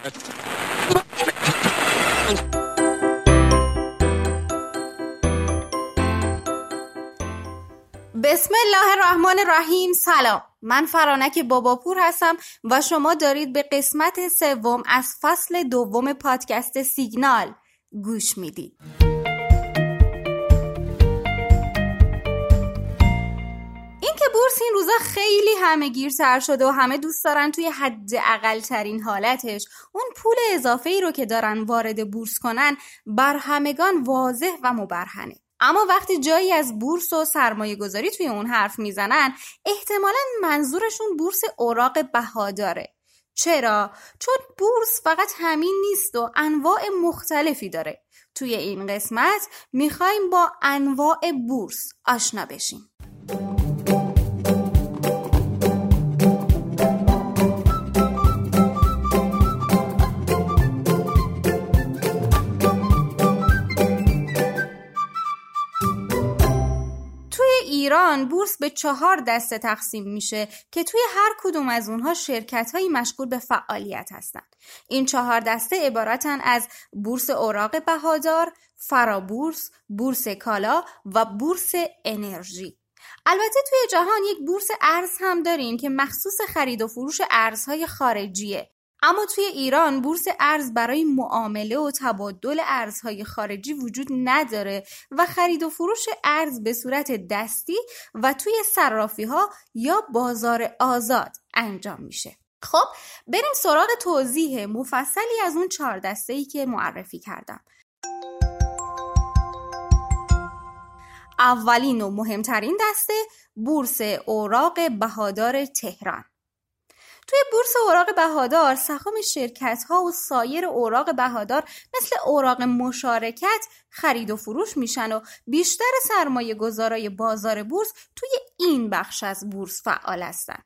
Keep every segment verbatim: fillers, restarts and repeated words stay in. بسم الله الرحمن الرحیم. سلام، من فرانک باباپور هستم و شما دارید به قسمت سوم از فصل دوم پادکست سیگنال گوش میدید. اینکه بورس این روزا خیلی همه‌گیرتر شده و همه دوست دارن توی حد اقل ترین حالتش اون پول اضافه‌ای رو که دارن وارد بورس کنن بر همگان واضح و مبرهنه. اما وقتی جایی از بورس و سرمایه گذاری توی اون حرف میزنن احتمالاً منظورشون بورس اوراق بهاداره. چرا؟ چون بورس فقط همین نیست و انواع مختلفی داره. توی این قسمت میخوایم با انواع بورس آشنا بشیم. ایران بورس به چهار دسته تقسیم میشه که توی هر کدوم از اونها شرکت‌های مشغول به فعالیت هستن. این چهار دسته عبارتن از بورس اوراق بهادار، فرابورس، بورس کالا و بورس انرژی. البته توی جهان یک بورس ارز هم داریم که مخصوص خرید و فروش ارزهای خارجیه. اما توی ایران بورس ارز برای معامله و تبادل ارزهای خارجی وجود نداره و خرید و فروش ارز به صورت دستی و توی صرافی‌ها یا بازار آزاد انجام میشه. خب بریم سراغ توضیح مفصلی از اون چهار دسته‌ای که معرفی کردم. اولین و مهمترین دسته بورس اوراق بهادار تهران. توی بورس اوراق بهادار سهام شرکت‌ها و سایر اوراق بهادار مثل اوراق مشارکت خرید و فروش میشن و بیشتر سرمایه‌گذارای بازار بورس توی این بخش از بورس فعال هستن.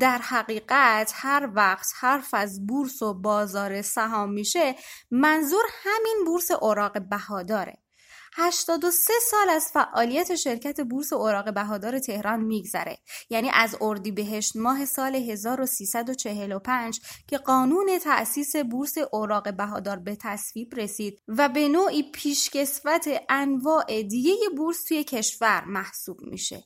در حقیقت هر وقت حرف از بورس و بازار سهام میشه منظور همین بورس اوراق بهاداره. هشتاد و سه سال از فعالیت شرکت بورس اوراق بهادار تهران میگذره، یعنی از اردیبهشت ماه سال هزار و سیصد و چهل و پنج که قانون تأسیس بورس اوراق بهادار به تصویب رسید و به نوعی پیشکسوت انواع دیگه بورس توی کشور محسوب میشه.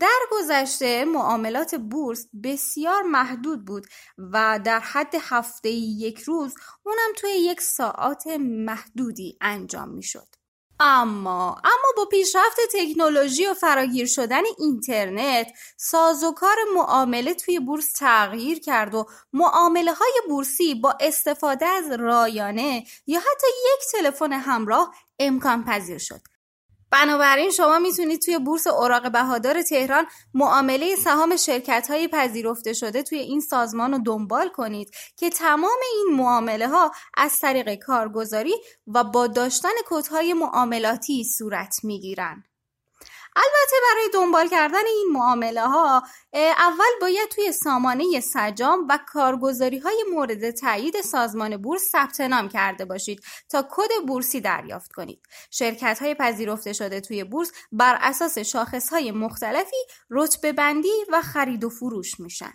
در گذشته معاملات بورس بسیار محدود بود و در حد هفته یک روز اونم توی یک ساعت محدودی انجام میشد. اما اما با پیشرفت تکنولوژی و فراگیر شدن اینترنت سازوکار معامله توی بورس تغییر کرد و معامله‌های بورسی با استفاده از رایانه یا حتی یک تلفن همراه امکان پذیر شد. بنابراین شما میتونید توی بورس اوراق بهادار تهران معامله سهام شرکت‌های پذیرفته شده توی این سازمان رو دنبال کنید که تمام این معامله ها از طریق کارگزاری و با داشتن کدهای معاملاتی صورت میگیرن. البته برای دنبال کردن این معامله ها اول باید توی سامانه سجام و کارگزاری های مورد تایید سازمان بورس ثبت نام کرده باشید تا کد بورسی دریافت کنید. شرکت های پذیرفته شده توی بورس بر اساس شاخص های مختلفی رتبه بندی و خرید و فروش میشن.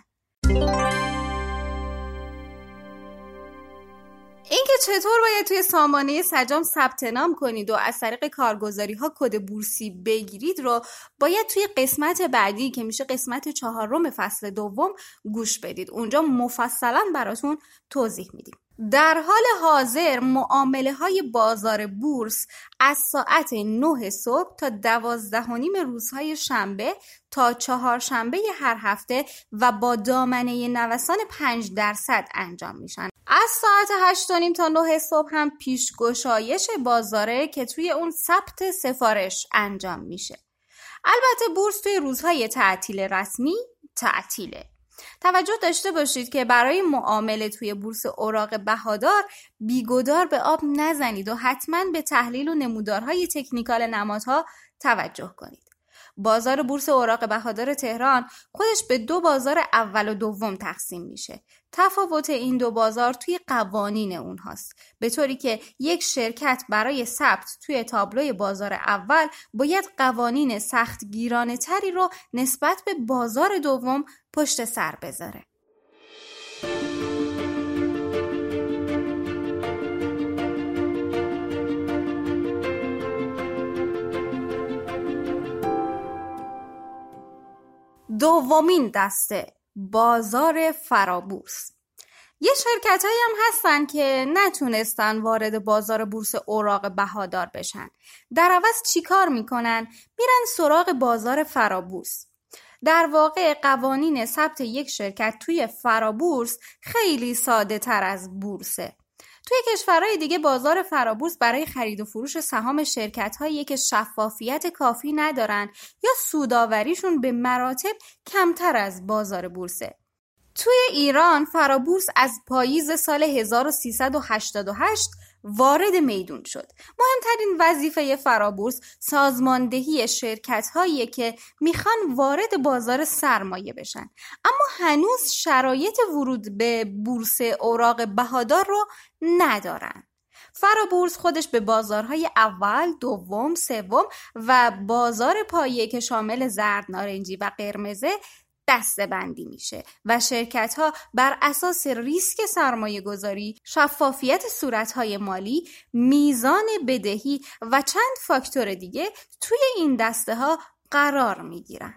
اینکه چطور باید توی سامانه سجام ثبت نام کنید و از طریق کارگزاری‌ها کد بورسی بگیرید رو باید توی قسمت بعدی که میشه قسمت چهارم فصل دوم گوش بدید. اونجا مفصلاً براتون توضیح میدیم. در حال حاضر معامله‌های بازار بورس از ساعت نه صبح تا دوازده و نیم روزهای شنبه تا چهارشنبه هر هفته و با دامنه نوسان پنج درصد انجام میشن. از ساعت هشت و نیم تا نه صبح هم پیش گشایش بازاره که توی اون ثبت سفارش انجام میشه. البته بورس توی روزهای تعطیل رسمی تعطیله. توجه داشته باشید که برای معامله توی بورس اوراق بهادار بیگدار به آب نزنید و حتما به تحلیل و نمودارهای تکنیکال نمادها توجه کنید. بازار بورس اوراق بهادار تهران خودش به دو بازار اول و دوم تقسیم میشه. تفاوت این دو بازار توی قوانین اونهاست، به طوری که یک شرکت برای ثبت توی تابلوی بازار اول باید قوانین سخت گیرانه تری رو نسبت به بازار دوم پشت سر بذاره. دومین دسته بازار فرابورس. یه شرکت هایی هم هستن که نتونستن وارد بازار بورس اوراق بهادار بشن. در عوض چی کار میکنن؟ میرن سراغ بازار فرابورس. در واقع قوانین ثبت یک شرکت توی فرابورس خیلی ساده تر از بورسه. توی کشورهای دیگه بازار فرابورس برای خرید و فروش سهام شرکت‌هایی که شفافیت کافی ندارن یا سوداوریشون به مراتب کمتر از بازار بورسه. توی ایران فرابورس از پاییز سال هزار و سیصد و هشتاد و هشت وارد میدون شد. مهمترین وظیفه فرابورس سازماندهی شرکت‌هایی که میخوان وارد بازار سرمایه بشن، اما هنوز شرایط ورود به بورس اوراق بهادار رو ندارن. فرابورس خودش به بازارهای اول، دوم، سوم و بازار پایه که شامل زرد، نارنجی و قرمزه دسته بندی میشه و شرکت ها بر اساس ریسک سرمایه گذاری، شفافیت صورتهای مالی، میزان بدهی و چند فاکتور دیگه توی این دسته ها قرار میگیرن.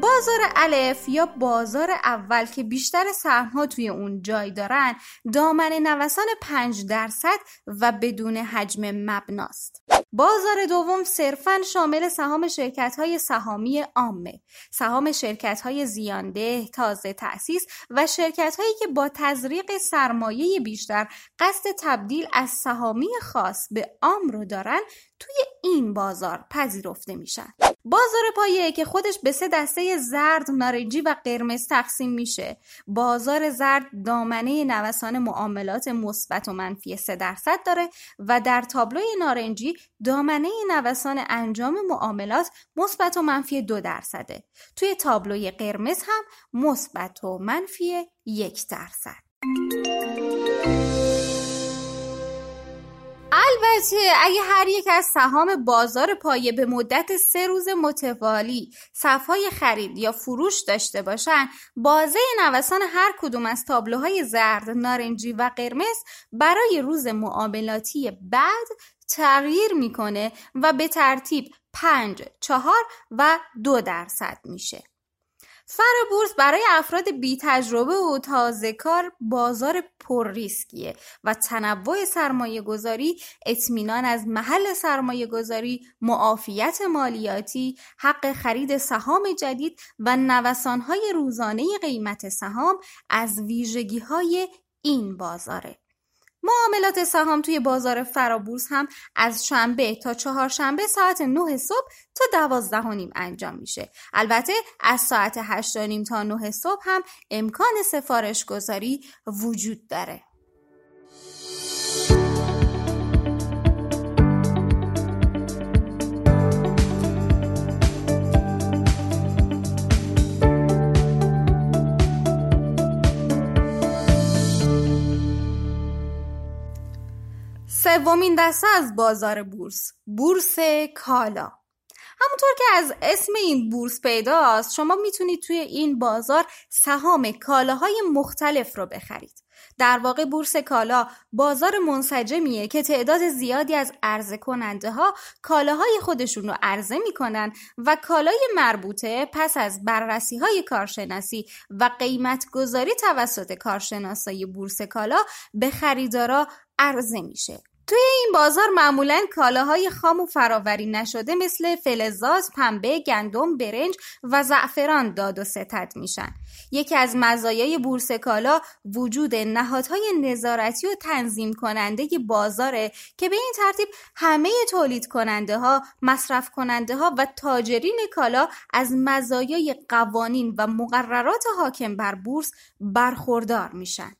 بازار الف یا بازار اول که بیشتر سهم‌ها توی اون جای دارن، دامنه نوسان پنج درصد و بدون حجم مبناست. بازار دوم صرفاً شامل سهام شرکت‌های سهامی عامه، سهام شرکت‌های زیانده، تازه تأسیس و شرکت‌هایی که با تزریق سرمایه بیشتر قصد تبدیل از سهامی خاص به عام رو دارن توی این بازار پذیرفته میشن. بازار پایه که خودش به سه دسته زرد، نارنجی و قرمز تقسیم میشه. بازار زرد دامنه نوسان معاملات مثبت و منفی سه درصد داره و در تابلوی نارنجی دامنه نوسان انجام معاملات مثبت و منفی دو درصده. توی تابلوی قرمز هم مثبت و منفی یک درصد. البته اگه هر یک از سهام بازار پایه به مدت سه روز متوالی صفحه‌های خرید یا فروش داشته باشن، بازه نوسان هر کدوم از تابلوهای زرد، نارنجی و قرمز برای روز معاملاتی بعد تغییر میکنه و به ترتیب پنج، چهار و دو درصد میشه. فرابورس برای افراد بی تجربه و تازه کار بازار پر ریسکیه و تنوع سرمایه گذاری، اطمینان از محل سرمایه گذاری، معافیت مالیاتی، حق خرید سهام جدید و نوسان‌های روزانه قیمت سهام از ویژگی‌های این بازاره. معاملات سهام توی بازار فرابورس هم از شنبه تا چهارشنبه ساعت نه صبح تا دوازده و نیم انجام میشه. البته از ساعت هشت و نیم تا نه صبح هم امکان سفارش گذاری وجود داره. سومین دسته از بازار بورس، بورس کالا. همونطور که از اسم این بورس پیداست، شما میتونید توی این بازار سهام کالاهای مختلف رو بخرید. در واقع بورس کالا بازار منسجمیه که تعداد زیادی از عرضه کننده ها کالاهای خودشون رو عرضه میکنن و کالای مربوطه پس از بررسی های کارشناسی و قیمت گذاری توسط کارشناسای بورس کالا به خریدارا عرضه میشه. توی این بازار معمولاً کالاهای خام و فراوری نشده مثل فلزات، پنبه، گندم، برنج و زعفران داد و ستد میشن. یکی از مزایای بورس کالا وجود نهادهای نظارتی و تنظیم کننده بازاره که به این ترتیب همه تولید کننده ها، مصرف کننده ها و تاجرین کالا از مزایای قوانین و مقررات حاکم بر بورس برخوردار میشن.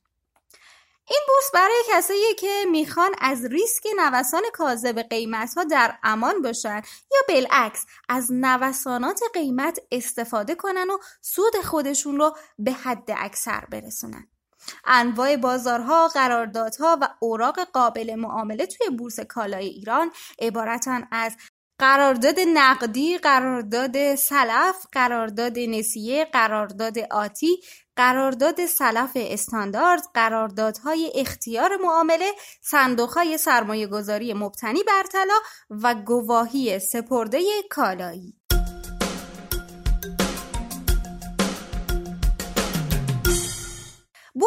این بورس برای کسایی که میخوان از ریسک نوسان کاذب قیمت‌ها در امان باشن یا بالعکس از نوسانات قیمت استفاده کنن و سود خودشون رو به حد اکثر برسونن. انواع بازارها، قراردادها و اوراق قابل معامله توی بورس کالای ایران عبارتن از قرارداد نقدی، قرارداد سلف، قرارداد نسیه، قرارداد آتی، قرارداد سلف استاندارد، قراردادهای اختیار معامله، صندوقهای سرمایه گذاری مبتنی بر طلا و گواهی سپرده کالایی.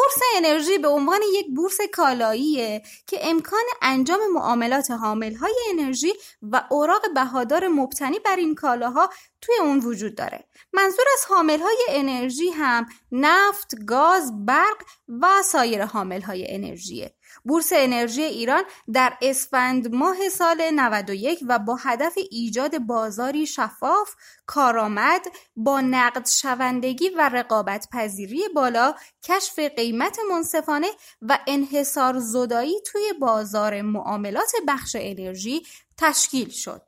بورس انرژی به عنوان یک بورس کالاییه که امکان انجام معاملات حاملهای انرژی و اوراق بهادار مبتنی بر این کالاها توی اون وجود داره. منظور از حاملهای انرژی هم نفت، گاز، برق و سایر حاملهای انرژیه. بورس انرژی ایران در اسفند ماه سال نود و یک و با هدف ایجاد بازاری شفاف، کارآمد، با نقد شوندگی و رقابت پذیری بالا، کشف قیمت منصفانه و انحصار زدایی توی بازار معاملات بخش انرژی تشکیل شد.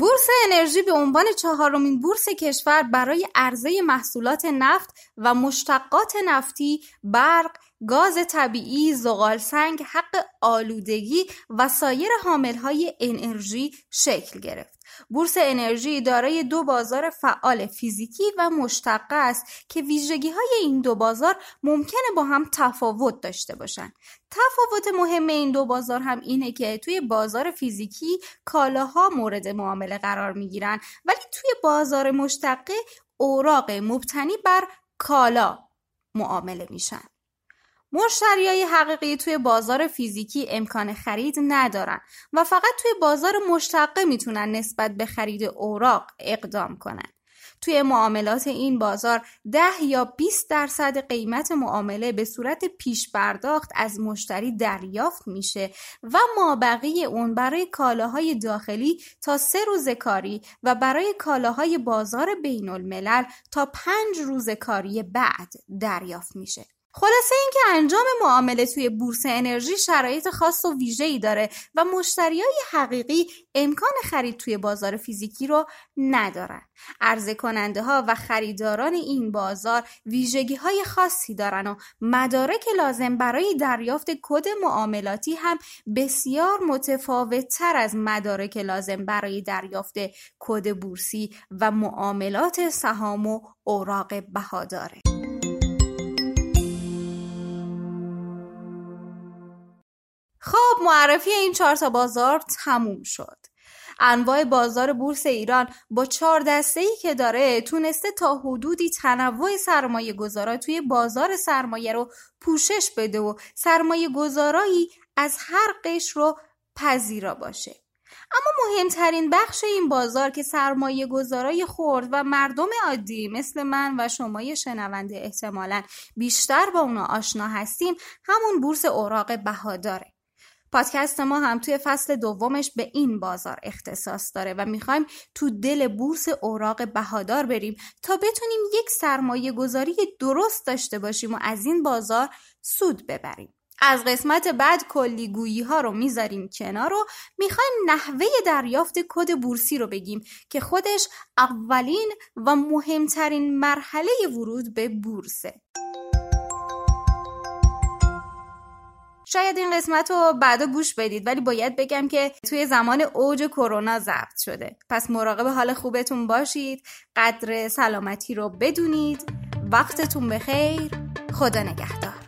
بورس انرژی به عنوان چهارمین بورس کشور برای عرضه محصولات نفت و مشتقات نفتی، برق، گاز طبیعی، زغال سنگ، حق آلودگی و سایر حاملهای انرژی شکل گرفت. بورس انرژی دارای دو بازار فعال فیزیکی و مشتقه است که ویژگی‌های این دو بازار ممکنه با هم تفاوت داشته باشن. تفاوت مهم این دو بازار هم اینه که توی بازار فیزیکی کالاها مورد معامله قرار می‌گیرن، ولی توی بازار مشتقه اوراق مبتنی بر کالا معامله میشن. مشتریای حقیقی توی بازار فیزیکی امکان خرید ندارن و فقط توی بازار مشتقه میتونن نسبت به خرید اوراق اقدام کنن. توی معاملات این بازار ده یا بیست درصد قیمت معامله به صورت پیش پرداخت از مشتری دریافت میشه و مابقی اون برای کالاهای داخلی تا سه روز کاری و برای کالاهای بازار بین الملل تا پنج روز کاری بعد دریافت میشه. خلاصه این که انجام معامله توی بورس انرژی شرایط خاص و ویژه‌ای داره و مشتریای حقیقی امکان خرید توی بازار فیزیکی رو ندارن. عرضه کننده ها و خریداران این بازار ویژگی‌های خاصی دارن و مدارک لازم برای دریافت کد معاملاتی هم بسیار متفاوت‌تر از مدارک لازم برای دریافت کد بورسی و معاملات سهام و اوراق بهاداره. خب معرفی این چهار تا بازار تموم شد. انواع بازار بورس ایران با چهار دسته‌ای که داره تونسته تا حدودی تنوع سرمایه گذارا توی بازار سرمایه رو پوشش بده و سرمایه گذارایی از هر قشر رو پذیرا باشه. اما مهمترین بخش این بازار که سرمایه گذارای خرد و مردم عادی مثل من و شمای شنونده احتمالاً بیشتر با اونا آشنا هستیم همون بورس اوراق بهاداره. پادکست ما هم توی فصل دومش به این بازار اختصاص داره و میخوایم تو دل بورس اوراق بهادار بریم تا بتونیم یک سرمایه گذاری درست داشته باشیم و از این بازار سود ببریم. از قسمت بعد کلی گویی ها رو میذاریم کنار و میخوایم نحوه دریافت کد بورسی رو بگیم که خودش اولین و مهمترین مرحله ورود به بورسه. شاید این قسمت رو بعدا گوش بدید، ولی باید بگم که توی زمان اوج کرونا ضبط شده، پس مراقب حال خوبتون باشید، قدر سلامتی رو بدونید. وقتتون بخیر، خدا نگهدار.